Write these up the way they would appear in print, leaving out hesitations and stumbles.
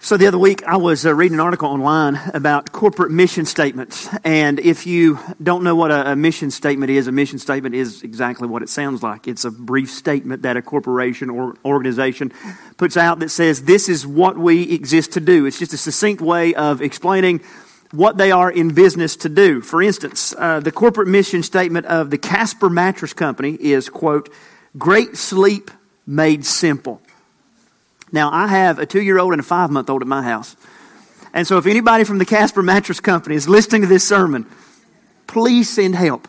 So the other week, I was reading an article online about corporate mission statements, and if you don't know what a mission statement is, a mission statement is exactly what it sounds like. It's a brief statement that a corporation or organization puts out that says, this is what we exist to do. It's just a succinct way of explaining what they are in business to do. For instance, the corporate mission statement of the Casper Mattress Company is, quote, great sleep made simple. Now, I have a 2-year-old and a 5-month-old at my house. And so if anybody from the Casper Mattress Company is listening to this sermon, please send help.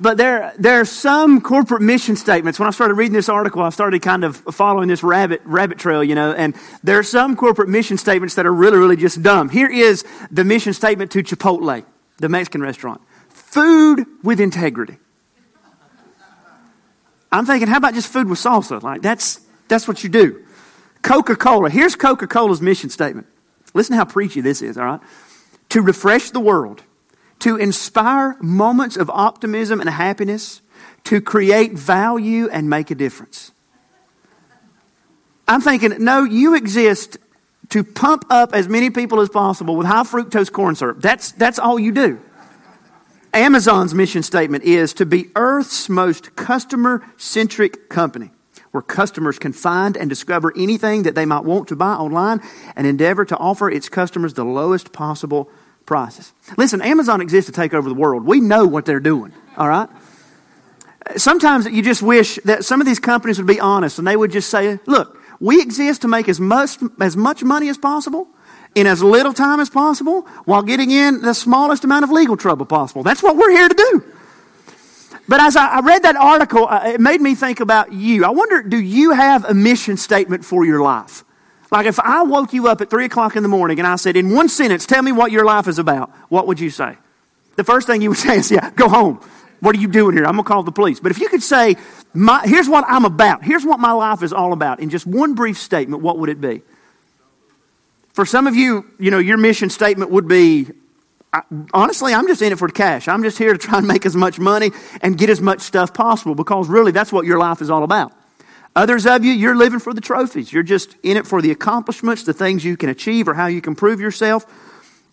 But there are some corporate mission statements. When I started reading this article, I started kind of following this rabbit trail, you know, and there are some corporate mission statements that are really, really just dumb. Here is the mission statement to Chipotle, the Mexican restaurant. Food with integrity. I'm thinking, how about just food with salsa? Like, that's what you do. Coca-Cola. Here's Coca-Cola's mission statement. Listen to how preachy this is, all right? To refresh the world, to inspire moments of optimism and happiness, to create value and make a difference. I'm thinking, no, you exist to pump up as many people as possible with high fructose corn syrup. That's all you do. Amazon's mission statement is to be Earth's most customer-centric company, where customers can find and discover anything that they might want to buy online and endeavor to offer its customers the lowest possible prices. Listen, Amazon exists to take over the world. We know what they're doing, all right? Sometimes you just wish that some of these companies would be honest and they would just say, look, we exist to make as much money as possible in as little time as possible while getting in the smallest amount of legal trouble possible. That's what we're here to do. But as I read that article, it made me think about you. I wonder, do you have a mission statement for your life? Like if I woke you up at 3 o'clock in the morning and I said, in one sentence, tell me what your life is about, what would you say? The first thing you would say is, yeah, go home. What are you doing here? I'm going to call the police. But if you could say, here's what I'm about. Here's what my life is all about. In just one brief statement, what would it be? For some of you, you know, your mission statement would be, honestly, I'm just in it for the cash. I'm just here to try and make as much money and get as much stuff possible because really that's what your life is all about. Others of you, you're living for the trophies. You're just in it for the accomplishments, the things you can achieve or how you can prove yourself.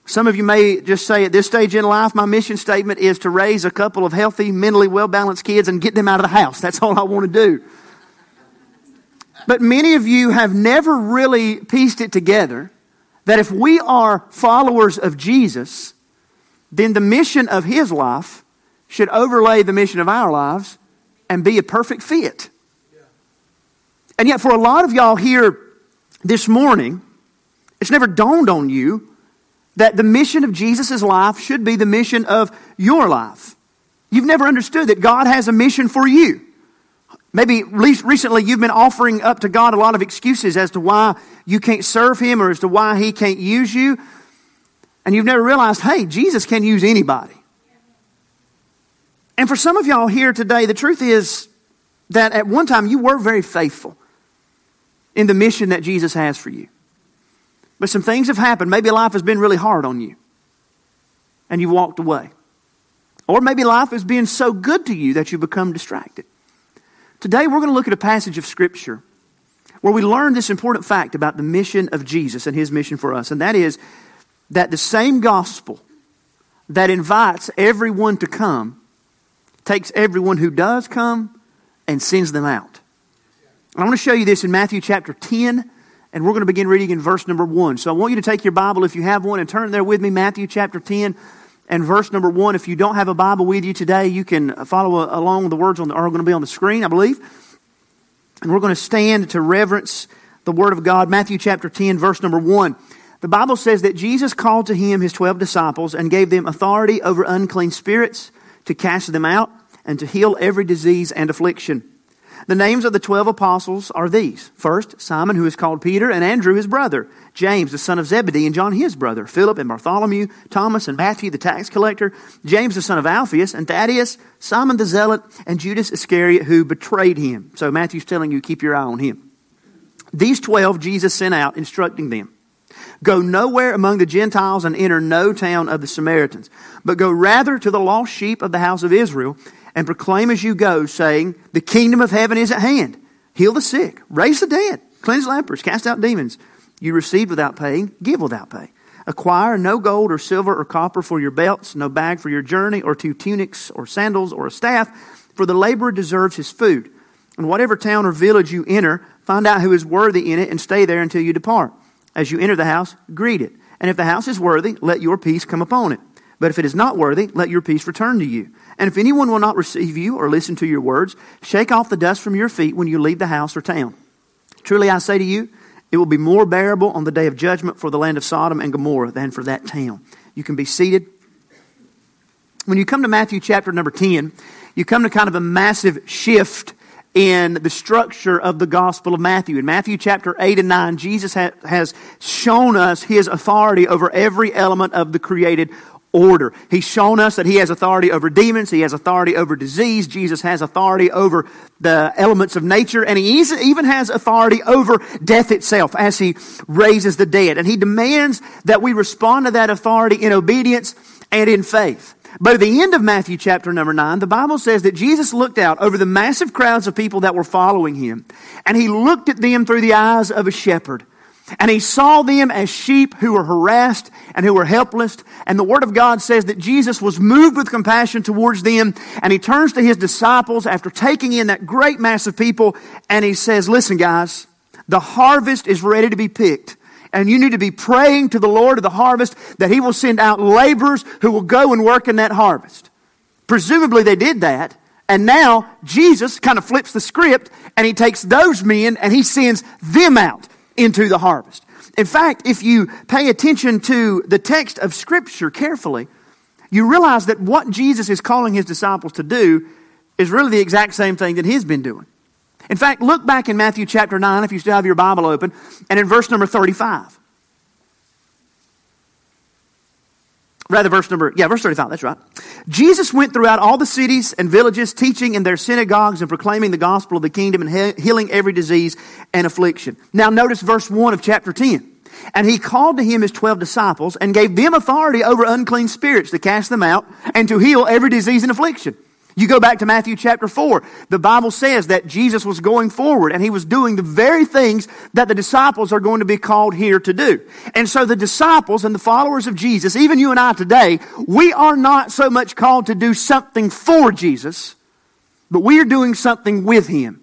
Some of you may just say at this stage in life, my mission statement is to raise a couple of healthy, mentally well-balanced kids and get them out of the house. That's all I want to do. But many of you have never really pieced it together that if we are followers of Jesus, then the mission of his life should overlay the mission of our lives and be a perfect fit. Yeah. And yet for a lot of y'all here this morning, it's never dawned on you that the mission of Jesus' life should be the mission of your life. You've never understood that God has a mission for you. Maybe recently you've been offering up to God a lot of excuses as to why you can't serve him or as to why he can't use you. And you've never realized, hey, Jesus can use anybody. And for some of y'all here today, the truth is that at one time you were very faithful in the mission that Jesus has for you. But some things have happened. Maybe life has been really hard on you and you walked away. Or maybe life has been so good to you that you become distracted. Today we're going to look at a passage of Scripture where we learn this important fact about the mission of Jesus and his mission for us. And that is that the same gospel that invites everyone to come takes everyone who does come and sends them out. I want to show you this in Matthew chapter 10, and we're going to begin reading in verse number 1. So I want you to take your Bible, if you have one, and turn there with me, Matthew chapter 10 and verse number 1. If you don't have a Bible with you today, you can follow along. The words are going to be on the screen, I believe. And we're going to stand to reverence the Word of God. Matthew chapter 10, verse number 1. The Bible says that Jesus called to him his 12 disciples and gave them authority over unclean spirits to cast them out and to heal every disease and affliction. The names of the 12 apostles are these. First, Simon, who is called Peter, and Andrew, his brother. James, the son of Zebedee, and John, his brother. Philip and Bartholomew, Thomas and Matthew, the tax collector. James, the son of Alphaeus, and Thaddeus, Simon the Zealot, and Judas Iscariot, who betrayed him. So Matthew's telling you, keep your eye on him. These 12 Jesus sent out, instructing them, "Go nowhere among the Gentiles and enter no town of the Samaritans, but go rather to the lost sheep of the house of Israel, and proclaim as you go, saying, the kingdom of heaven is at hand. Heal the sick, raise the dead, cleanse lepers, cast out demons. You received without paying, give without pay. Acquire no gold or silver or copper for your belts, no bag for your journey, or 2 tunics or sandals or a staff, for the laborer deserves his food. And whatever town or village you enter, find out who is worthy in it and stay there until you depart. As you enter the house, greet it. And if the house is worthy, let your peace come upon it. But if it is not worthy, let your peace return to you. And if anyone will not receive you or listen to your words, shake off the dust from your feet when you leave the house or town. Truly I say to you, it will be more bearable on the day of judgment for the land of Sodom and Gomorrah than for that town." You can be seated. When you come to Matthew chapter number 10, you come to kind of a massive shift in the structure of the Gospel of Matthew. In Matthew chapter 8 and 9, Jesus has shown us his authority over every element of the created order. He's shown us that he has authority over demons. He has authority over disease. Jesus has authority over the elements of nature. And he even has authority over death itself as he raises the dead. And he demands that we respond to that authority in obedience and in faith. But at the end of Matthew chapter number 9, the Bible says that Jesus looked out over the massive crowds of people that were following him, and he looked at them through the eyes of a shepherd. And he saw them as sheep who were harassed and who were helpless. And the Word of God says that Jesus was moved with compassion towards them. And he turns to his disciples after taking in that great mass of people. And he says, "Listen, guys, the harvest is ready to be picked. And you need to be praying to the Lord of the harvest that he will send out laborers who will go and work in that harvest." Presumably they did that. And now Jesus kind of flips the script and he takes those men and he sends them out into the harvest. In fact, if you pay attention to the text of Scripture carefully, you realize that what Jesus is calling his disciples to do is really the exact same thing that he's been doing. In fact, look back in Matthew chapter 9, if you still have your Bible open, and in verse number 35. Verse 35, that's right. "Jesus went throughout all the cities and villages, teaching in their synagogues and proclaiming the gospel of the kingdom and healing every disease and affliction." Now notice verse 1 of chapter 10. "And he called to him his 12 disciples and gave them authority over unclean spirits to cast them out and to heal every disease and affliction." You go back to Matthew chapter 4. The Bible says that Jesus was going forward and he was doing the very things that the disciples are going to be called here to do. And so the disciples and the followers of Jesus, even you and I today, we are not so much called to do something for Jesus, but we are doing something with him.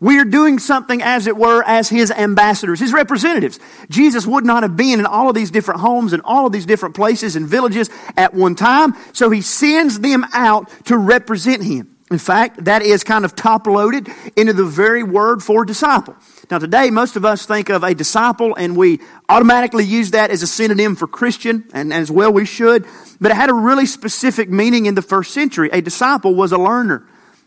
We are doing something, as it were, as his ambassadors, his representatives. Jesus would not have been in all of these different homes and all of these different places and villages at one time, so he sends them out to represent him. In fact, that is kind of top-loaded into the very word for disciple. Now today, most of us think of a disciple, and we automatically use that as a synonym for Christian, and as well we should, but it had a really specific meaning in the first century. A disciple was a learner.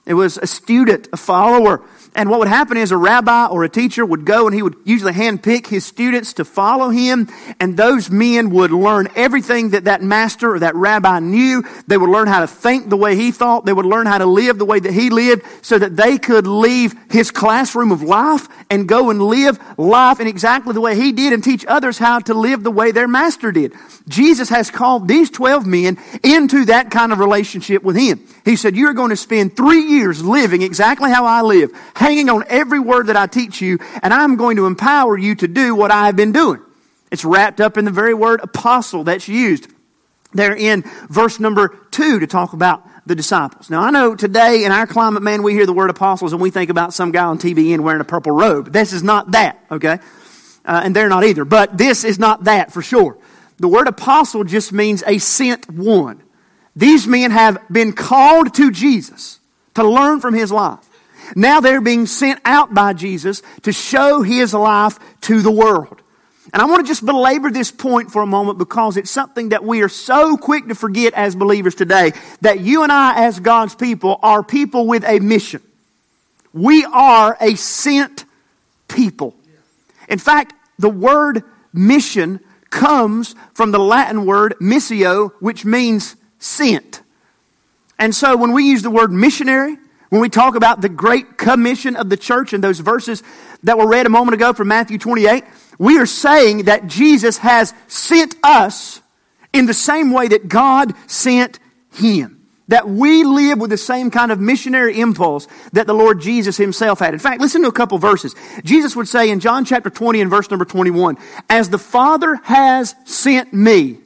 It was a student, a follower. And what would happen is a rabbi or a teacher would go and he would usually handpick his students to follow him. And those men would learn everything that master or that rabbi knew. They would learn how to think the way he thought. They would learn how to live the way that he lived so that they could leave his classroom of life and go and live life in exactly the way he did and teach others how to live the way their master did. Jesus has called these 12 men into that kind of relationship with him. He said, "You're going to spend 3 years living exactly how I live, hanging on every word that I teach you, and I'm going to empower you to do what I have been doing." It's wrapped up in the very word apostle that's used there in verse number 2 to talk about the disciples. Now, I know today in our climate, man, we hear the word apostles and we think about some guy on TVN wearing a purple robe. This is not that, okay? And they're not either, but this is not that for sure. The word apostle just means a sent one. These men have been called to Jesus to learn from his life. Now they're being sent out by Jesus to show his life to the world. And I want to just belabor this point for a moment because it's something that we are so quick to forget as believers today, that you and I as God's people are people with a mission. We are a sent people. In fact, the word mission comes from the Latin word missio, which means sent. And so when we use the word missionary, when we talk about the great commission of the church and those verses that were read a moment ago from Matthew 28, we are saying that Jesus has sent us in the same way that God sent him. That we live with the same kind of missionary impulse that the Lord Jesus himself had. In fact, listen to a couple verses. Jesus would say in John chapter 20 and verse number 21, "As the Father has sent me,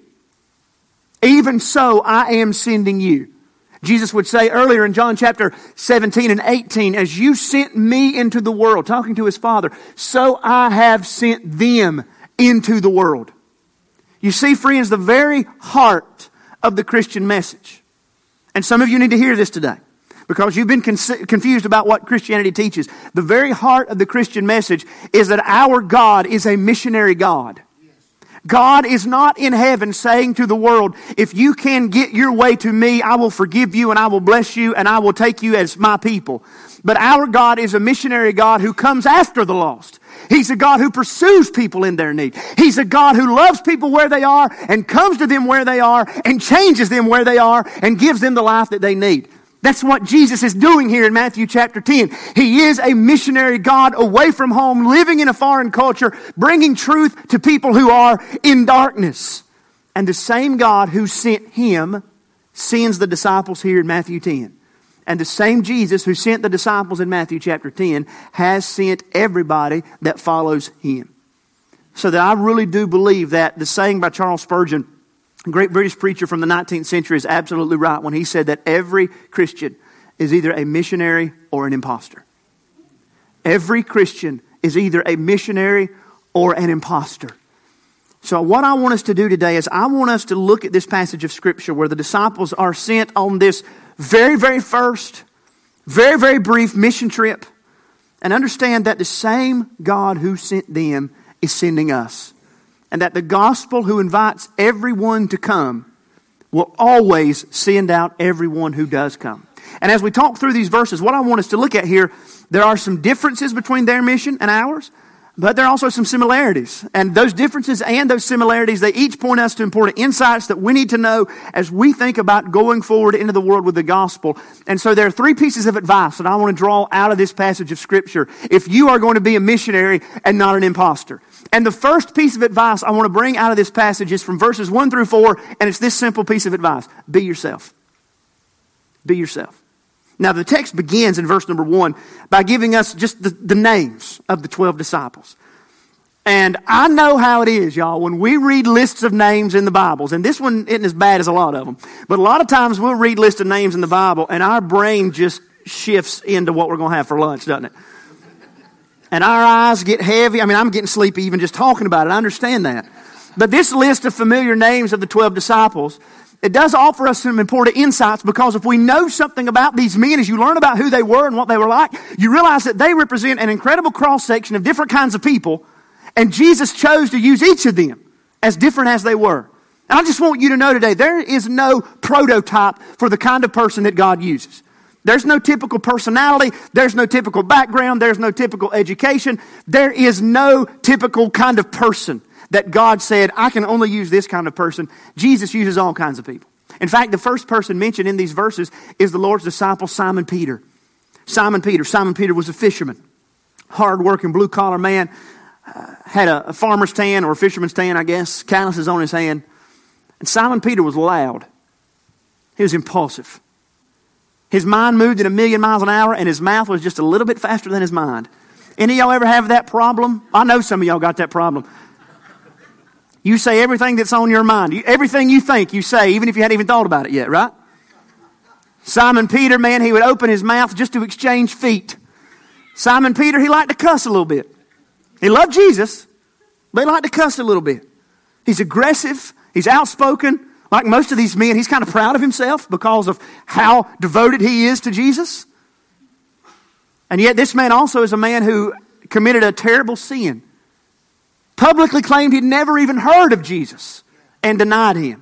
even so I am sending you." Jesus would say earlier in John chapter 17 and 18, "As you sent me into the world," talking to his Father, "so I have sent them into the world." You see, friends, the very heart of the Christian message. And some of you need to hear this today because you've been confused about what Christianity teaches. The very heart of the Christian message is that our God is a missionary God. God is not in heaven saying to the world, "If you can get your way to me, I will forgive you and I will bless you and I will take you as my people." But our God is a missionary God who comes after the lost. He's a God who pursues people in their need. He's a God who loves people where they are and comes to them where they are and changes them where they are and gives them the life that they need. That's what Jesus is doing here in Matthew chapter 10. He is a missionary God away from home, living in a foreign culture, bringing truth to people who are in darkness. And the same God who sent him sends the disciples here in Matthew 10. And the same Jesus who sent the disciples in Matthew chapter 10 has sent everybody that follows him. So that I really do believe that the saying by Charles Spurgeon, a great British preacher from the 19th century, is absolutely right when he said that every Christian is either a missionary or an imposter. Every Christian is either a missionary or an imposter. So what I want us to do today is I want us to look at this passage of Scripture where the disciples are sent on this very, very first, very, very brief mission trip, and understand that the same God who sent them is sending us, and that the gospel who invites everyone to come will always send out everyone who does come. And as we talk through these verses, what I want us to look at here, there are some differences between their mission and ours, but there are also some similarities. And those differences and those similarities, they each point us to important insights that we need to know as we think about going forward into the world with the gospel. And so there are three pieces of advice that I want to draw out of this passage of Scripture if you are going to be a missionary and not an imposter. And the first piece of advice I want to bring out of this passage is from verses 1 through 4, and it's this simple piece of advice. Be yourself. Be yourself. Now, the text begins in verse number 1 by giving us just the names of the 12 disciples. And I know how it is, y'all, when we read lists of names in the Bibles, and this one isn't as bad as a lot of them, but a lot of times we'll read lists of names in the Bible, and our brain just shifts into what we're going to have for lunch, doesn't it? And our eyes get heavy. I mean, I'm getting sleepy even just talking about it. I understand that. But this list of familiar names of the 12 disciples, it does offer us some important insights, because if we know something about these men, as you learn about who they were and what they were like, you realize that they represent an incredible cross-section of different kinds of people, and Jesus chose to use each of them as different as they were. And I just want you to know today, there is no prototype for the kind of person that God uses. There's no typical personality. There's no typical background. There's no typical education. There is no typical kind of person that God said, "I can only use this kind of person." Jesus uses all kinds of people. In fact, the first person mentioned in these verses is the Lord's disciple, Simon Peter. Simon Peter was a fisherman, hard-working, blue-collar man, had a farmer's tan or a fisherman's tan, I guess, calluses on his hand. And Simon Peter was loud. He was impulsive. His mind moved at 1,000,000 miles an hour, and his mouth was just a little bit faster than his mind. Any of y'all ever have that problem? I know some of y'all got that problem. You say everything that's on your mind. Everything you think, you say, even if you hadn't even thought about it yet, right? Simon Peter, man, he would open his mouth just to exchange feet. Simon Peter, he liked to cuss a little bit. He loved Jesus, but he liked to cuss a little bit. He's aggressive. He's outspoken. Like most of these men, he's kind of proud of himself because of how devoted he is to Jesus. And yet this man also is a man who committed a terrible sin. Publicly claimed he'd never even heard of Jesus and denied him.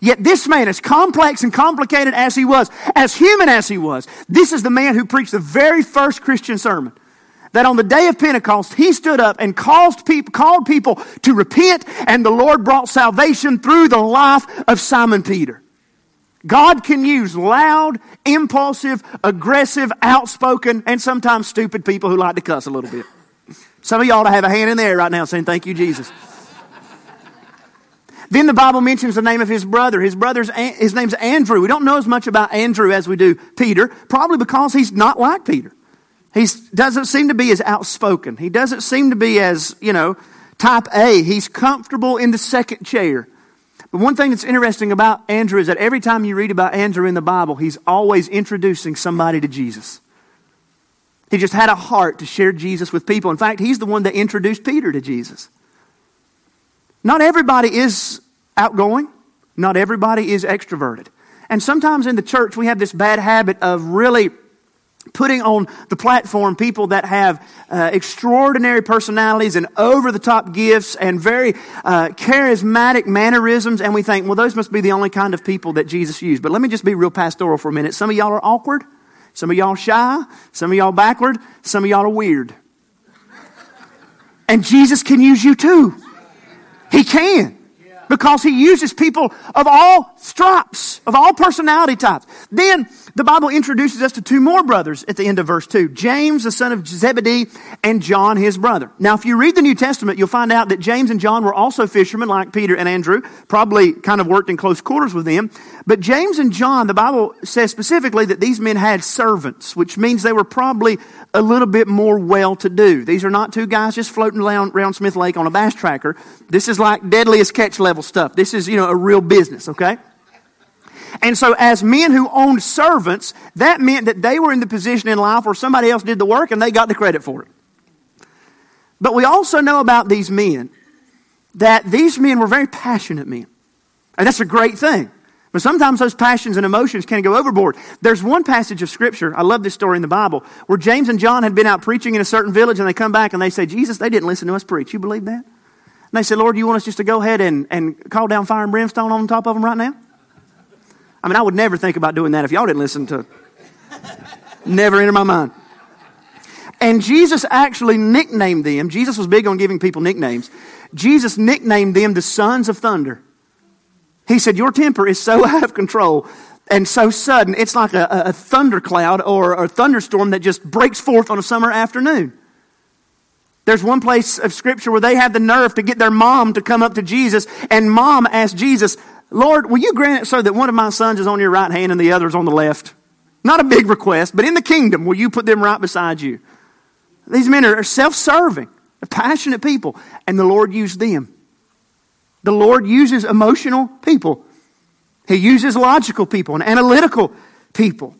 Yet this man, as complex and complicated as he was, as human as he was, this is the man who preached the very first Christian sermon. That on the day of Pentecost, he stood up and called people to repent, and the Lord brought salvation through the life of Simon Peter. God can use loud, impulsive, aggressive, outspoken, and sometimes stupid people who like to cuss a little bit. Some of y'all ought to have a hand in there right now saying, thank you, Jesus. Then the Bible mentions the name of his brother. His name's Andrew. We don't know as much about Andrew as we do Peter, probably because he's not like Peter. He doesn't seem to be as outspoken. He doesn't seem to be as, type A. He's comfortable in the second chair. But one thing that's interesting about Andrew is that every time you read about Andrew in the Bible, he's always introducing somebody to Jesus. He just had a heart to share Jesus with people. In fact, he's the one that introduced Peter to Jesus. Not everybody is outgoing. Not everybody is extroverted. And sometimes in the church, we have this bad habit of really putting on the platform people that have extraordinary personalities and over-the-top gifts and very charismatic mannerisms. And we think, well, those must be the only kind of people that Jesus used. But let me just be real pastoral for a minute. Some of y'all are awkward. Some of y'all shy. Some of y'all backward. Some of y'all are weird. And Jesus can use you too. He can, because he uses people of all stripes, of all personality types. Then the Bible introduces us to two more brothers at the end of verse 2, James, the son of Zebedee, and John, his brother. Now, if you read the New Testament, you'll find out that James and John were also fishermen like Peter and Andrew, probably kind of worked in close quarters with them. But James and John, the Bible says specifically that these men had servants, which means they were probably a little bit more well-to-do. These are not two guys just floating around Smith Lake on a bass tracker. This is like deadliest catch level stuff. This is, a real business, okay? And so as men who owned servants, that meant that they were in the position in life where somebody else did the work and they got the credit for it. But we also know about these men that these men were very passionate men. And that's a great thing. But sometimes those passions and emotions can go overboard. There's one passage of Scripture, I love this story in the Bible, where James and John had been out preaching in a certain village and they come back and they say, Jesus, they didn't listen to us preach. You believe that? And they said, Lord, you want us just to go ahead and call down fire and brimstone on top of them right now? I mean, I would never think about doing that if y'all didn't listen to. Never enter my mind. And Jesus actually nicknamed them. Jesus was big on giving people nicknames. Jesus nicknamed them the sons of thunder. He said, your temper is so out of control and so sudden, it's like a thundercloud or a thunderstorm that just breaks forth on a summer afternoon. There's one place of Scripture where they have the nerve to get their mom to come up to Jesus, and mom asked Jesus, Lord, will you grant it so that one of my sons is on your right hand and the other is on the left? Not a big request, but in the kingdom, will you put them right beside you? These men are self-serving, they're passionate people, and the Lord used them. The Lord uses emotional people. He uses logical people and analytical people.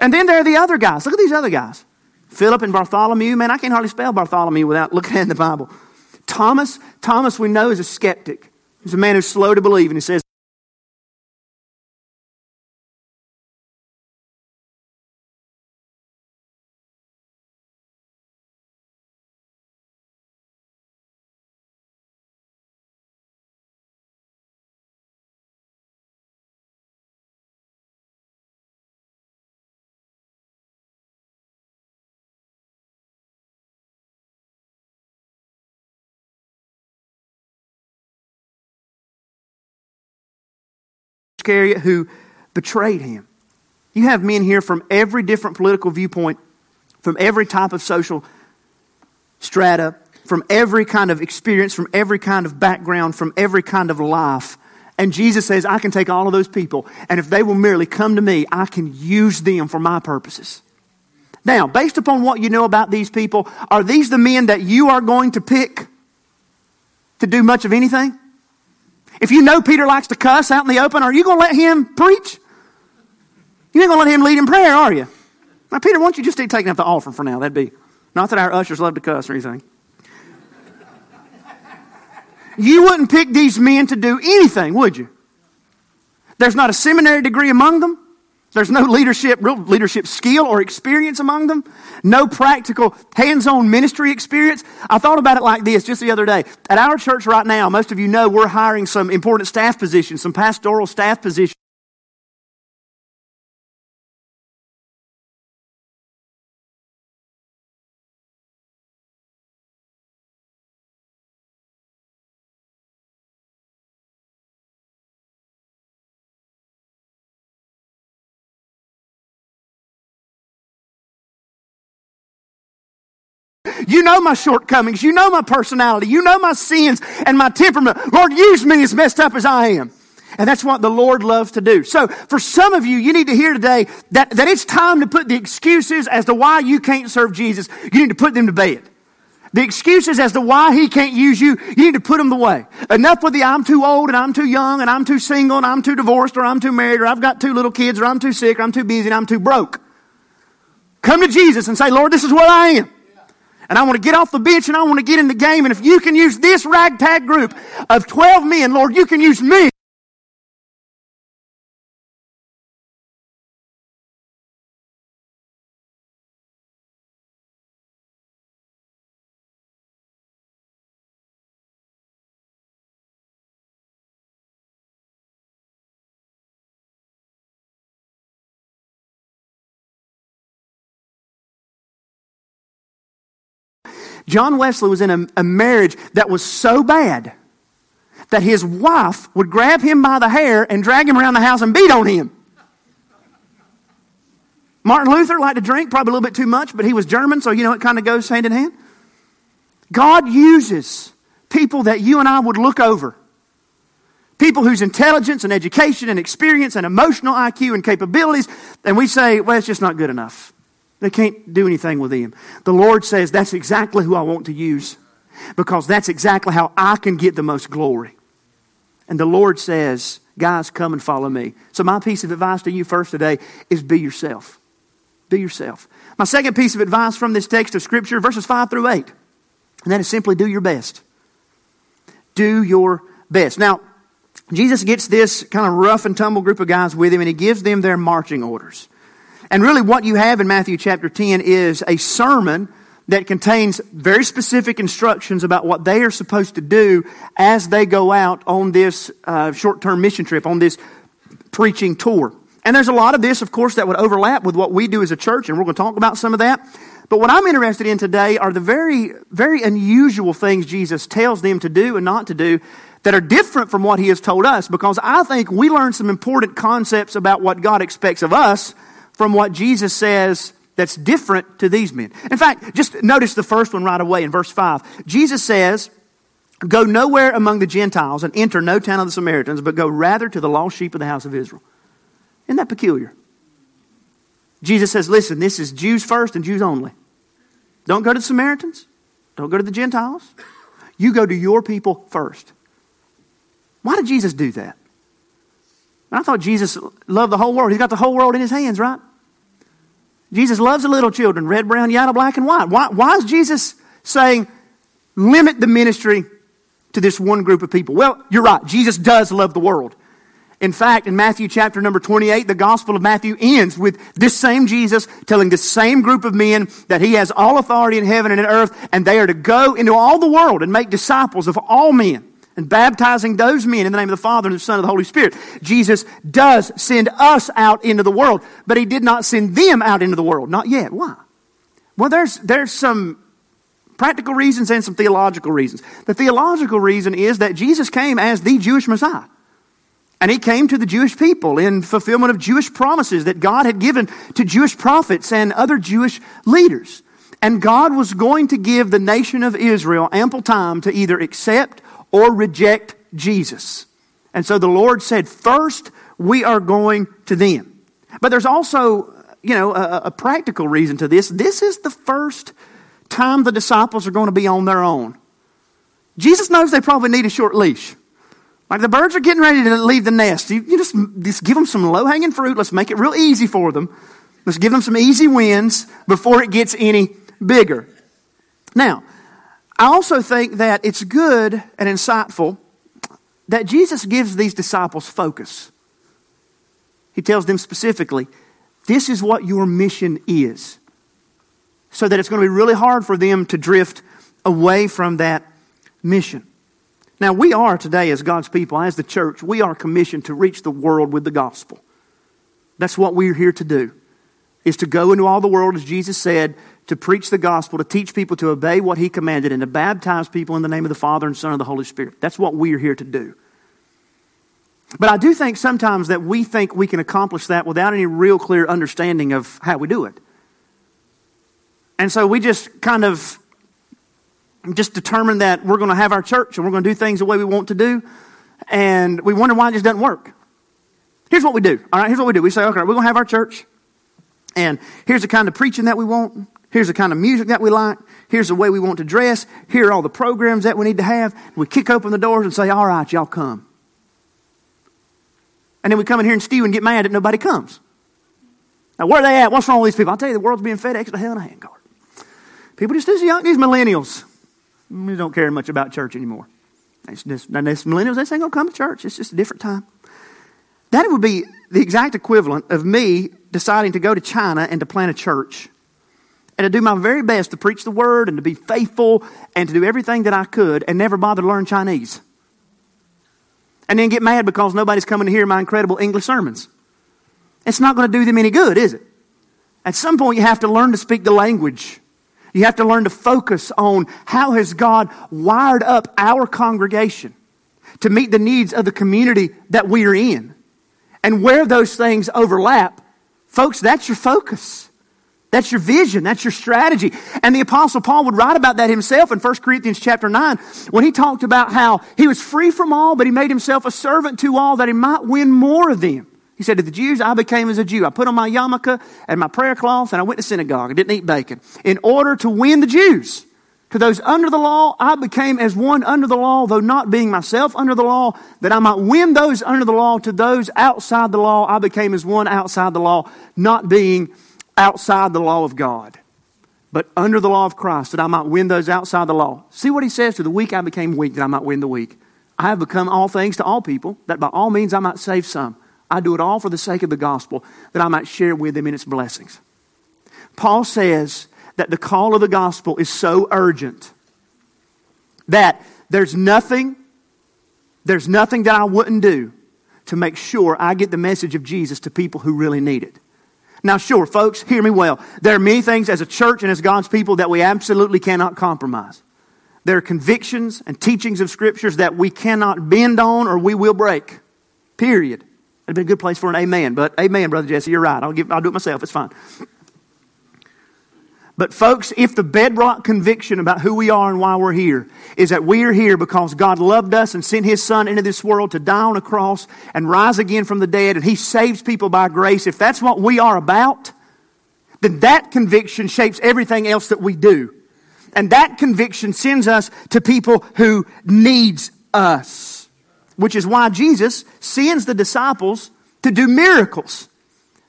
And then there are the other guys. Look at these other guys. Philip and Bartholomew. Man, I can't hardly spell Bartholomew without looking at the Bible. Thomas we know is a skeptic. He's a man who's slow to believe. And he says, who betrayed him. You have men here from every different political viewpoint, from every type of social strata, from every kind of experience, from every kind of background, from every kind of life. And Jesus says, I can take all of those people, and if they will merely come to me, I can use them for my purposes. Now, based upon what you know about these people, are these the men that you are going to pick to do much of anything? If you know Peter likes to cuss out in the open, are you going to let him preach? You ain't going to let him lead in prayer, are you? Now, Peter, why don't you just take up the offering for now? That'd be, not that our ushers love to cuss or anything. You wouldn't pick these men to do anything, would you? There's not a seminary degree among them. There's no real leadership skill or experience among them. No practical, hands-on ministry experience. I thought about it like this just the other day. At our church right now, most of you know we're hiring some important staff positions, some pastoral staff positions. You know my shortcomings. You know my personality. You know my sins and my temperament. Lord, use me as messed up as I am. And that's what the Lord loves to do. So for some of you, you need to hear today that it's time to put the excuses as to why you can't serve Jesus. You need to put them to bed. The excuses as to why he can't use you, you need to put them away. Enough with the I'm too old and I'm too young and I'm too single and I'm too divorced or I'm too married or I've got two little kids or I'm too sick or I'm too busy and I'm too broke. Come to Jesus and say, Lord, this is where I am. And I want to get off the bench and I want to get in the game. And if you can use this ragtag group of 12 men, Lord, you can use me. John Wesley was in a marriage that was so bad that his wife would grab him by the hair and drag him around the house and beat on him. Martin Luther liked to drink, probably a little bit too much, but he was German, so you know it kind of goes hand in hand. God uses people that you and I would look over. People whose intelligence and education and experience and emotional IQ and capabilities, and we say, well, it's just not good enough. They can't do anything with him. The Lord says, that's exactly who I want to use because that's exactly how I can get the most glory. And the Lord says, guys, come and follow me. So my piece of advice to you first today is be yourself. Be yourself. My second piece of advice from this text of Scripture, verses 5-8, and that is simply do your best. Do your best. Now, Jesus gets this kind of rough and tumble group of guys with him and he gives them their marching orders. And really what you have in Matthew chapter 10 is a sermon that contains very specific instructions about what they are supposed to do as they go out on this short-term mission trip, on this preaching tour. And there's a lot of this, of course, that would overlap with what we do as a church, and we're going to talk about some of that. But what I'm interested in today are the very, very unusual things Jesus tells them to do and not to do that are different from what he has told us, because I think we learn some important concepts about what God expects of us from what Jesus says that's different to these men. In fact, just notice the first one right away in verse 5. Jesus says, go nowhere among the Gentiles and enter no town of the Samaritans, but go rather to the lost sheep of the house of Israel. Isn't that peculiar? Jesus says, listen, this is Jews first and Jews only. Don't go to the Samaritans. Don't go to the Gentiles. You go to your people first. Why did Jesus do that? I thought Jesus loved the whole world. He's got the whole world in his hands, right? Jesus loves the little children, red, brown, yellow, black, and white. Why is Jesus saying, limit the ministry to this one group of people? Well, you're right. Jesus does love the world. In fact, in Matthew chapter number 28, the Gospel of Matthew ends with this same Jesus telling this same group of men that he has all authority in heaven and in earth, and they are to go into all the world and make disciples of all men and baptizing those men in the name of the Father and the Son and the Holy Spirit. Jesus does send us out into the world, but he did not send them out into the world. Not yet. Why? Well, there's some practical reasons and some theological reasons. The theological reason is that Jesus came as the Jewish Messiah. And he came to the Jewish people in fulfillment of Jewish promises that God had given to Jewish prophets and other Jewish leaders. And God was going to give the nation of Israel ample time to either accept or reject Jesus. And so the Lord said, first, we are going to them. But there's also, a practical reason to this. This is the first time the disciples are going to be on their own. Jesus knows they probably need a short leash. Like the birds are getting ready to leave the nest. You just give them some low-hanging fruit. Let's make it real easy for them. Let's give them some easy wins before it gets any bigger. Now, I also think that it's good and insightful that Jesus gives these disciples focus. He He tells them specifically, this is what your mission is. So that it's going to be really hard for them to drift away from that mission. Now, we are today, as God's people, as the church, we are commissioned to reach the world with the gospel. That's what we're here to do, is to go into all the world, as Jesus said, to preach the gospel, to teach people to obey what He commanded, and to baptize people in the name of the Father and Son and the Holy Spirit. That's what we're here to do. But I do think sometimes that we think we can accomplish that without any real clear understanding of how we do it. And so we just kind of determine that we're going to have our church and we're going to do things the way we want to do, and we wonder why it just doesn't work. Here's what we do. All right, here's what we do. We say, okay, we're going to have our church, and here's the kind of preaching that we want. Here's the kind of music that we like. Here's the way we want to dress. Here are all the programs that we need to have. We kick open the doors and say, all right, y'all come. And then we come in here and stew and get mad that nobody comes. Now, where are they at? What's wrong with these people? I'll tell you, the world's being FedEx to hell in a handcart. People just, these millennials, we don't care much about church anymore. Now, these millennials, they ain't going to come to church. It's just a different time. That would be the exact equivalent of me deciding to go to China and to plant a church and to do my very best to preach the word and to be faithful and to do everything that I could and never bother to learn Chinese. And then get mad because nobody's coming to hear my incredible English sermons. It's not going to do them any good, is it? At some point, you have to learn to speak the language. You have to learn to focus on how has God wired up our congregation to meet the needs of the community that we are in. And where those things overlap, folks, that's your focus. That's your vision. That's your strategy. And the Apostle Paul would write about that himself in 1 Corinthians chapter 9 when he talked about how he was free from all, but he made himself a servant to all that he might win more of them. He said, to the Jews, I became as a Jew. I put on my yarmulke and my prayer cloth, and I went to synagogue. I didn't eat bacon. In order to win the Jews, to those under the law, I became as one under the law, though not being myself under the law, that I might win those under the law. To those outside the law, I became as one outside the law, not being outside the law of God, but under the law of Christ, that I might win those outside the law. See what he says, to the weak I became weak, that I might win the weak. I have become all things to all people, that by all means I might save some. I do it all for the sake of the gospel, that I might share with them in its blessings. Paul says that the call of the gospel is so urgent that there's nothing that I wouldn't do to make sure I get the message of Jesus to people who really need it. Now, sure, folks, hear me well. There are many things as a church and as God's people that we absolutely cannot compromise. There are convictions and teachings of Scriptures that we cannot bend on or we will break. Period. It'd be a good place for an amen, but amen, Brother Jesse, you're right. I'll do it myself. It's fine. But folks, if the bedrock conviction about who we are and why we're here is that we are here because God loved us and sent His Son into this world to die on a cross and rise again from the dead, and He saves people by grace, if that's what we are about, then that conviction shapes everything else that we do. And that conviction sends us to people who needs us, which is why Jesus sends the disciples to do miracles.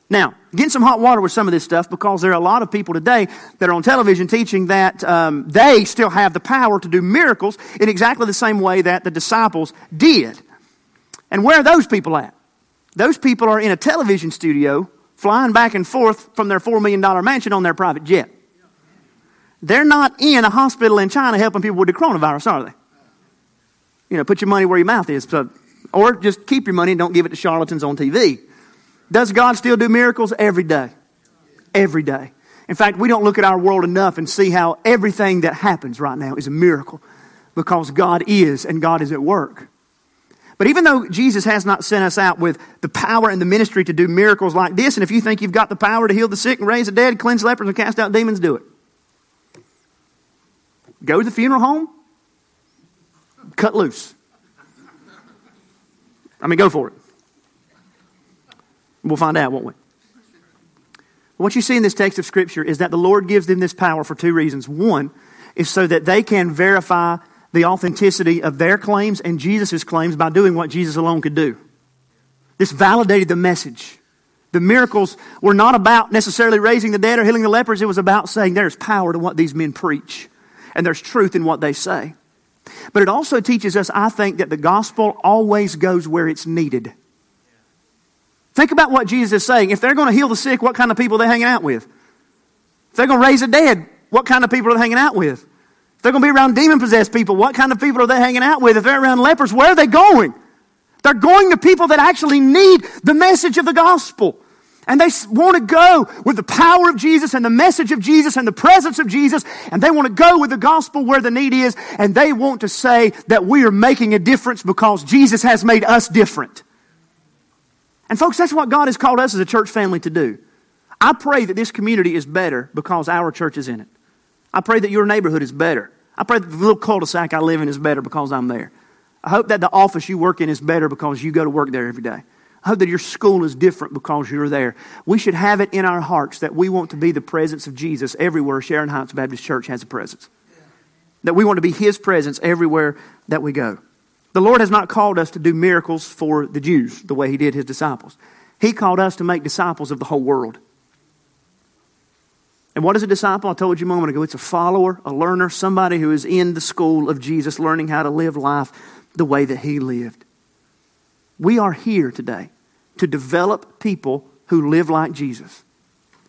Now, get in some hot water with some of this stuff, because there are a lot of people today that are on television teaching that they still have the power to do miracles in exactly the same way that the disciples did. And where are those people at? Those people are in a television studio flying back and forth from their $4 million mansion on their private jet. They're not in a hospital in China helping people with the coronavirus, are they? You know, put your money where your mouth is. Or just keep your money and don't give it to charlatans on TV. Does God still do miracles? Every day. Every day. In fact, we don't look at our world enough and see how everything that happens right now is a miracle, because God is, and God is at work. But even though Jesus has not sent us out with the power and the ministry to do miracles like this, and if you think you've got the power to heal the sick and raise the dead, cleanse lepers and cast out demons, do it. Go to the funeral home, cut loose. Go for it. We'll find out, won't we? What you see in this text of Scripture is that the Lord gives them this power for two reasons. One is so that they can verify the authenticity of their claims and Jesus' claims by doing what Jesus alone could do. This validated the message. The miracles were not about necessarily raising the dead or healing the lepers. It was about saying there's power to what these men preach, and there's truth in what they say. But it also teaches us, I think, that the gospel always goes where it's needed. Think about what Jesus is saying. If they're going to heal the sick, what kind of people are they hanging out with? If they're going to raise the dead, what kind of people are they hanging out with? If they're going to be around demon-possessed people, what kind of people are they hanging out with? If they're around lepers, where are they going? They're going to people that actually need the message of the gospel. And they want to go with the power of Jesus and the message of Jesus and the presence of Jesus. And they want to go with the gospel where the need is. And they want to say that we are making a difference because Jesus has made us different. And folks, that's what God has called us as a church family to do. I pray that this community is better because our church is in it. I pray that your neighborhood is better. I pray that the little cul-de-sac I live in is better because I'm there. I hope that the office you work in is better because you go to work there every day. I hope that your school is different because you're there. We should have it in our hearts that we want to be the presence of Jesus everywhere Sharon Heights Baptist Church has a presence. That we want to be His presence everywhere that we go. The Lord has not called us to do miracles for the Jews the way He did His disciples. He called us to make disciples of the whole world. And what is a disciple? I told you a moment ago, it's a follower, a learner, somebody who is in the school of Jesus, learning how to live life the way that He lived. We are here today to develop people who live like Jesus.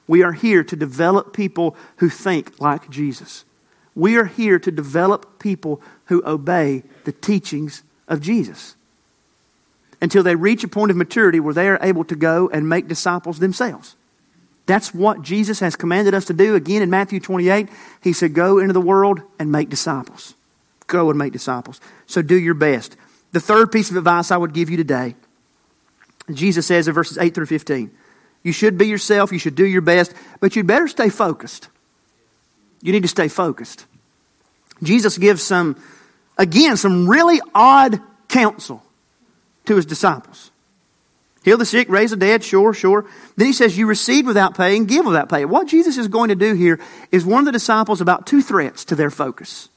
We are here to develop people who think like Jesus. We are here to develop people who obey the teachings of Jesus until they reach a point of maturity where they are able to go and make disciples themselves. That's what Jesus has commanded us to do. Again, in Matthew 28, He said, go into the world and make disciples. Go and make disciples. So do your best. The third piece of advice I would give you today, Jesus says in verses 8 through 15, you should be yourself, you should do your best, but you'd better stay focused. You need to stay focused. Jesus gives some really odd counsel to His disciples. Heal the sick, raise the dead, sure. Then He says, you receive without paying, give without paying. What Jesus is going to do here is warn the disciples about two threats to their focus.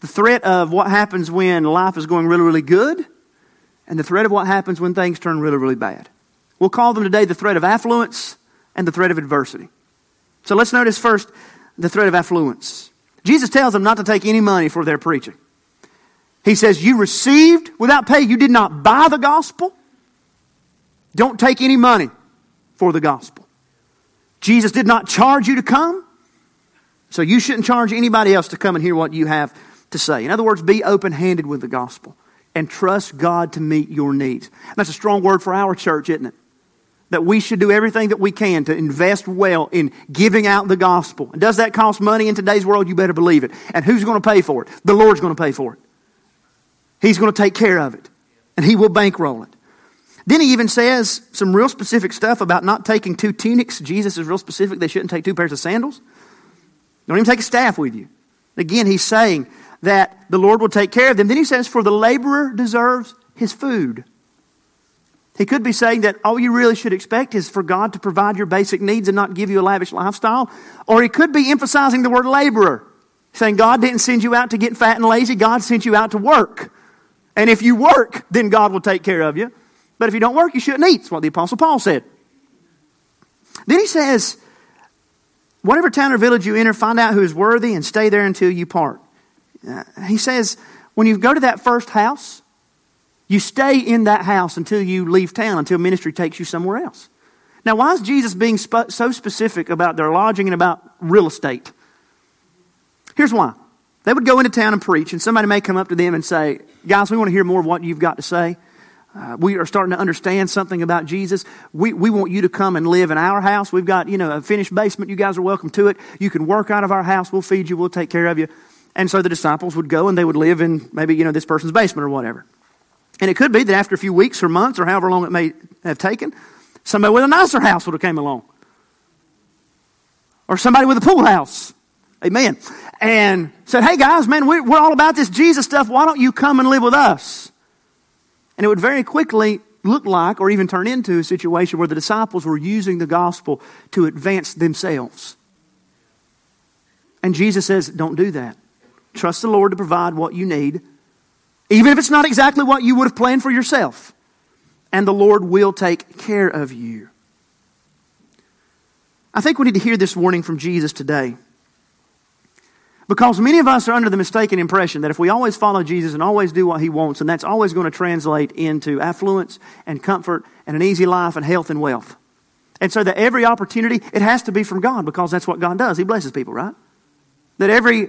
The threat of what happens when life is going really, really good, and the threat of what happens when things turn really, really bad. We'll call them today the threat of affluence and the threat of adversity. So let's notice first the threat of affluence. Jesus tells them not to take any money for their preaching. He says, you received without pay. You did not buy the gospel. Don't take any money for the gospel. Jesus did not charge you to come, so you shouldn't charge anybody else to come and hear what you have to say. In other words, be open-handed with the gospel and trust God to meet your needs. That's a strong word for our church, isn't it? That we should do everything that we can to invest well in giving out the gospel. And does that cost money in today's world? You better believe it. And who's going to pay for it? The Lord's going to pay for it. He's going to take care of it, and He will bankroll it. Then He even says some real specific stuff about not taking two tunics. Jesus is real specific. They shouldn't take two pairs of sandals. Don't even take a staff with you. Again, He's saying that the Lord will take care of them. Then He says, for the laborer deserves his food. He could be saying that all you really should expect is for God to provide your basic needs and not give you a lavish lifestyle. Or He could be emphasizing the word laborer, saying God didn't send you out to get fat and lazy. God sent you out to work. And if you work, then God will take care of you. But if you don't work, you shouldn't eat. That's what the Apostle Paul said. Then he says, whatever town or village you enter, find out who is worthy and stay there until you part. He says, when you go to that first house, you stay in that house until you leave town, until ministry takes you somewhere else. Now, why is Jesus being so specific about their lodging and about real estate? Here's why. They would go into town and preach, and somebody may come up to them and say, guys, we want to hear more of what you've got to say. We are starting to understand something about Jesus. We want you to come and live in our house. We've got, a finished basement. You guys are welcome to it. You can work out of our house. We'll feed you. We'll take care of you. And so the disciples would go and they would live in maybe, this person's basement or whatever. And it could be that after a few weeks or months or however long it may have taken, somebody with a nicer house would have came along. Or somebody with a pool house. Amen. And said, hey guys, man, we're all about this Jesus stuff. Why don't you come and live with us? And it would very quickly look like or even turn into a situation where the disciples were using the gospel to advance themselves. And Jesus says, don't do that. Trust the Lord to provide what you need, even if it's not exactly what you would have planned for yourself. And the Lord will take care of you. I think we need to hear this warning from Jesus today. Because many of us are under the mistaken impression that if we always follow Jesus and always do what he wants, and that's always going to translate into affluence and comfort and an easy life and health and wealth. And so that every opportunity, it has to be from God, because that's what God does. He blesses people, right? That every,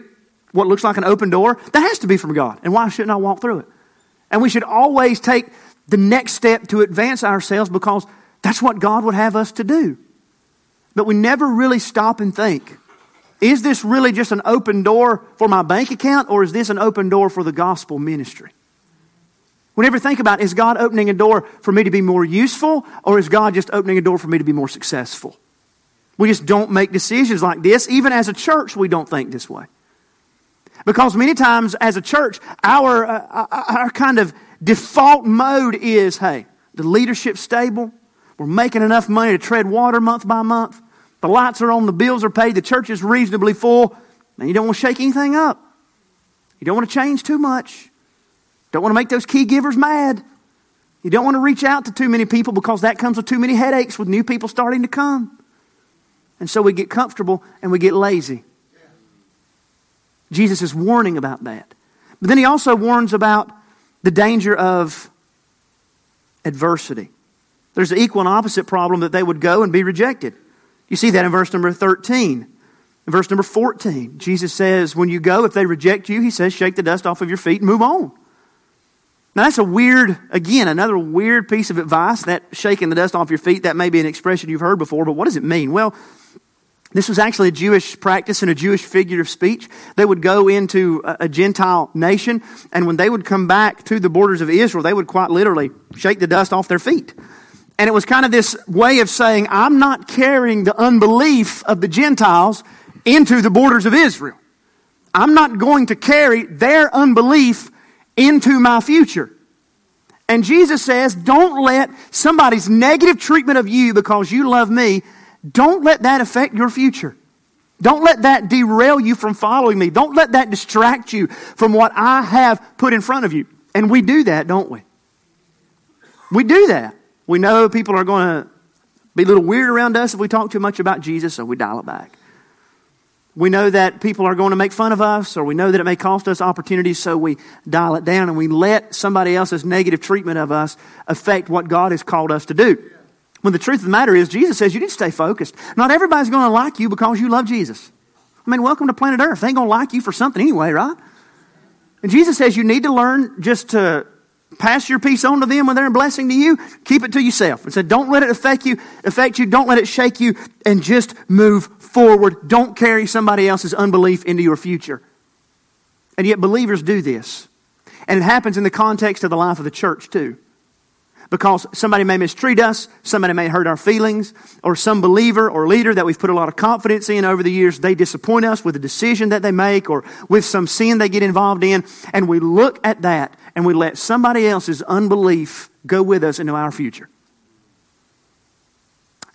what looks like an open door, that has to be from God. And why shouldn't I walk through it? And we should always take the next step to advance ourselves, because that's what God would have us to do. But we never really stop and think, is this really just an open door for my bank account, or is this an open door for the gospel ministry? We never think about, is God opening a door for me to be more useful, or is God just opening a door for me to be more successful? We just don't make decisions like this. Even as a church, we don't think this way. Because many times as a church, our kind of default mode is, hey, the leadership's stable. We're making enough money to tread water month by month. The lights are on, the bills are paid, the church is reasonably full, and you don't want to shake anything up. You don't want to change too much. Don't want to make those key givers mad. You don't want to reach out to too many people, because that comes with too many headaches with new people starting to come. And so we get comfortable and we get lazy. Jesus is warning about that. But then he also warns about the danger of adversity. There's an equal and opposite problem that they would go and be rejected. You see that in verse number 13. In verse number 14, Jesus says, when you go, if they reject you, he says, shake the dust off of your feet and move on. Now that's a weird, again, another weird piece of advice, that shaking the dust off your feet. That may be an expression you've heard before, but what does it mean? Well, this was actually a Jewish practice and a Jewish figure of speech. They would go into a Gentile nation, and when they would come back to the borders of Israel, they would quite literally shake the dust off their feet. And it was kind of this way of saying, I'm not carrying the unbelief of the Gentiles into the borders of Israel. I'm not going to carry their unbelief into my future. And Jesus says, don't let somebody's negative treatment of you because you love me, don't let that affect your future. Don't let that derail you from following me. Don't let that distract you from what I have put in front of you. And we do that, don't we? We do that. We know people are going to be a little weird around us if we talk too much about Jesus, so we dial it back. We know that people are going to make fun of us, or we know that it may cost us opportunities, so we dial it down, and we let somebody else's negative treatment of us affect what God has called us to do. When the truth of the matter is, Jesus says you need to stay focused. Not everybody's going to like you because you love Jesus. I mean, welcome to planet Earth. They ain't going to like you for something anyway, right? And Jesus says you need to learn just to pass your peace on to them when they're a blessing to you. Keep it to yourself. And said, don't let it affect you. Don't let it shake you. And just move forward. Don't carry somebody else's unbelief into your future. And yet believers do this. And it happens in the context of the life of the church too. Because somebody may mistreat us, somebody may hurt our feelings, or some believer or leader that we've put a lot of confidence in over the years, they disappoint us with a decision that they make or with some sin they get involved in, and we look at that and we let somebody else's unbelief go with us into our future.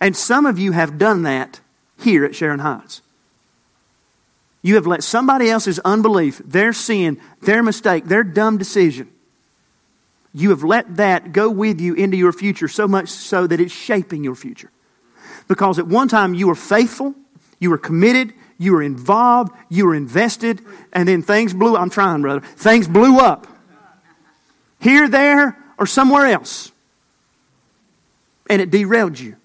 And some of you have done that here at Sharon Heights. You have let somebody else's unbelief, their sin, their mistake, their dumb decision, you have let that go with you into your future, so much so that it's shaping your future. Because at one time you were faithful, you were committed, you were involved, you were invested, and then things blew up. I'm trying, brother. Things blew up. Here, there, or somewhere else. And it derailed you.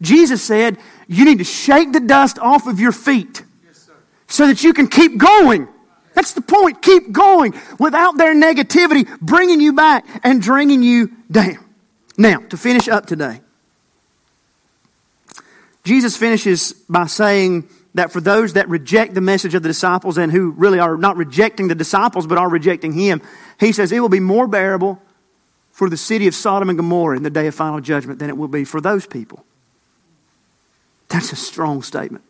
Jesus said, you need to shake the dust off of your feet so that you can keep going. That's the point. Keep going without their negativity bringing you back and bringing you down. Now, to finish up today, Jesus finishes by saying that for those that reject the message of the disciples and who really are not rejecting the disciples but are rejecting him, he says it will be more bearable for the city of Sodom and Gomorrah in the day of final judgment than it will be for those people. That's a strong statement.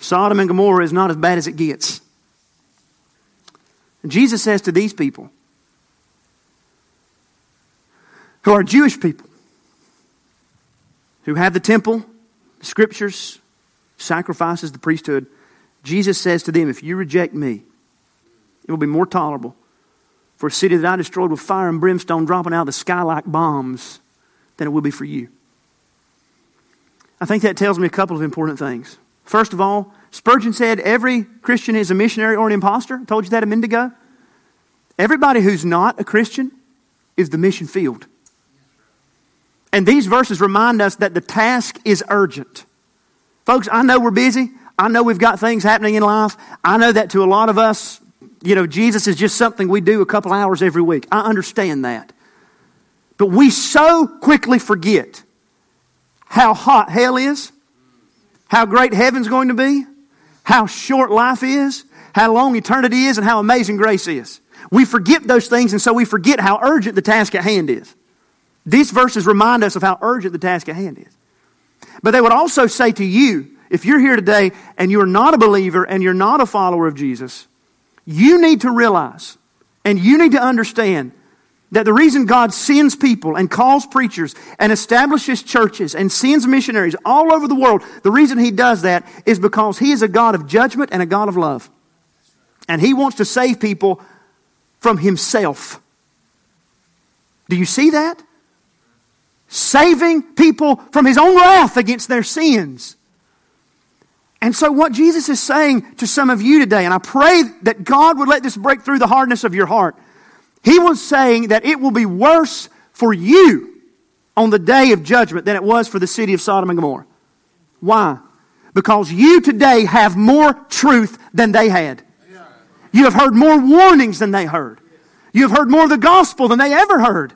Sodom and Gomorrah is not as bad as it gets. And Jesus says to these people, who are Jewish people, who have the temple, the scriptures, sacrifices, the priesthood, Jesus says to them, if you reject me, it will be more tolerable for a city that I destroyed with fire and brimstone dropping out of the sky like bombs than it will be for you. I think that tells me a couple of important things. First of all, Spurgeon said every Christian is a missionary or an imposter. I told you that a minute ago. Everybody who's not a Christian is the mission field. And these verses remind us that the task is urgent. Folks, I know we're busy. I know we've got things happening in life. I know that to a lot of us, you know, Jesus is just something we do a couple hours every week. I understand that. But we so quickly forget how hot hell is, how great heaven's going to be, how short life is, how long eternity is, and how amazing grace is. We forget those things, and so we forget how urgent the task at hand is. These verses remind us of how urgent the task at hand is. But they would also say to you, if you're here today and you're not a believer and you're not a follower of Jesus, you need to realize and you need to understand that the reason God sends people and calls preachers and establishes churches and sends missionaries all over the world, the reason He does that is because He is a God of judgment and a God of love. And He wants to save people from Himself. Do you see that? Saving people from His own wrath against their sins. And so what Jesus is saying to some of you today, and I pray that God would let this break through the hardness of your heart. He was saying that it will be worse for you on the day of judgment than it was for the city of Sodom and Gomorrah. Why? Because you today have more truth than they had. You have heard more warnings than they heard. You have heard more of the gospel than they ever heard.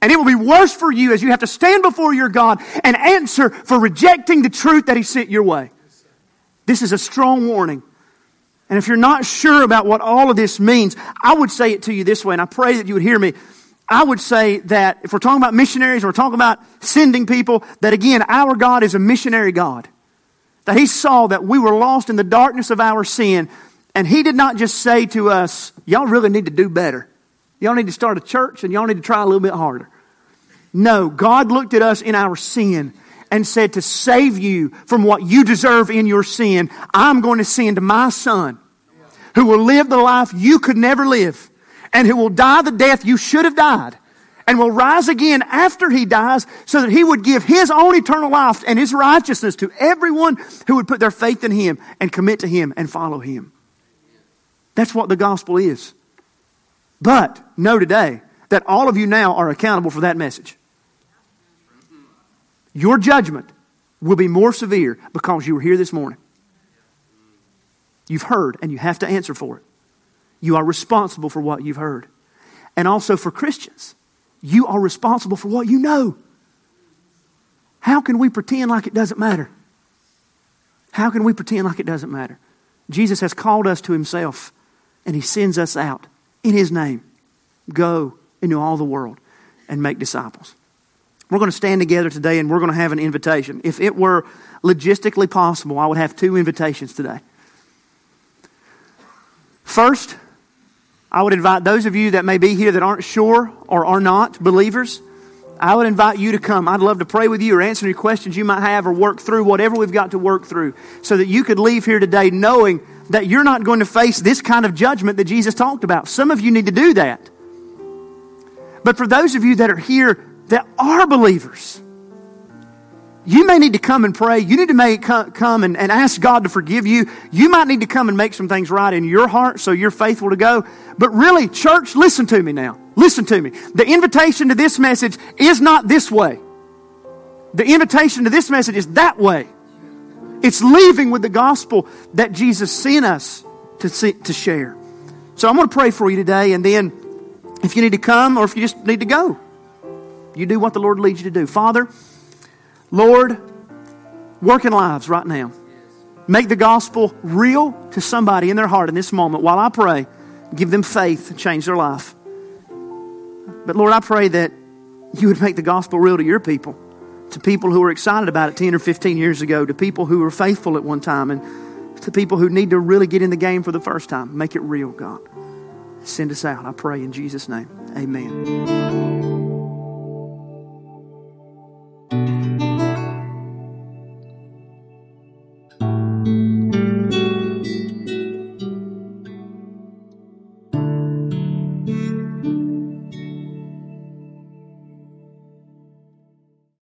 And it will be worse for you as you have to stand before your God and answer for rejecting the truth that He sent your way. This is a strong warning. And if you're not sure about what all of this means, I would say it to you this way, and I pray that you would hear me. I would say that if we're talking about missionaries, we're talking about sending people, that again, our God is a missionary God. That He saw that we were lost in the darkness of our sin, and He did not just say to us, y'all really need to do better. Y'all need to start a church, and y'all need to try a little bit harder. No, God looked at us in our sin and said, to save you from what you deserve in your sin, I'm going to send my Son who will live the life you could never live and who will die the death you should have died and will rise again after He dies so that He would give His own eternal life and His righteousness to everyone who would put their faith in Him and commit to Him and follow Him. That's what the gospel is. But know today that all of you now are accountable for that message. Your judgment will be more severe because you were here this morning. You've heard and you have to answer for it. You are responsible for what you've heard. And also for Christians, you are responsible for what you know. How can we pretend like it doesn't matter? How can we pretend like it doesn't matter? Jesus has called us to Himself and He sends us out in His name. Go into all the world and make disciples. We're going to stand together today and we're going to have an invitation. If it were logistically possible, I would have two invitations today. First, I would invite those of you that may be here that aren't sure or are not believers, I would invite you to come. I'd love to pray with you or answer any questions you might have or work through whatever we've got to work through so that you could leave here today knowing that you're not going to face this kind of judgment that Jesus talked about. Some of you need to do that. But for those of you that are here that are believers, you may need to come and pray. You need to come and ask God to forgive you. You might need to come and make some things right in your heart so you're faithful to go. But really, church, listen to me now. Listen to me. The invitation to this message is not this way. The invitation to this message is that way. It's leaving with the gospel that Jesus sent us to share. So I'm going to pray for you today, and then if you need to come or if you just need to go, you do what the Lord leads you to do. Father, Lord, work in lives right now. Make the gospel real to somebody in their heart in this moment. While I pray, give them faith and change their life. But Lord, I pray that you would make the gospel real to your people, to people who were excited about it 10 or 15 years ago, to people who were faithful at one time, and to people who need to really get in the game for the first time. Make it real, God. Send us out, I pray in Jesus' name. Amen.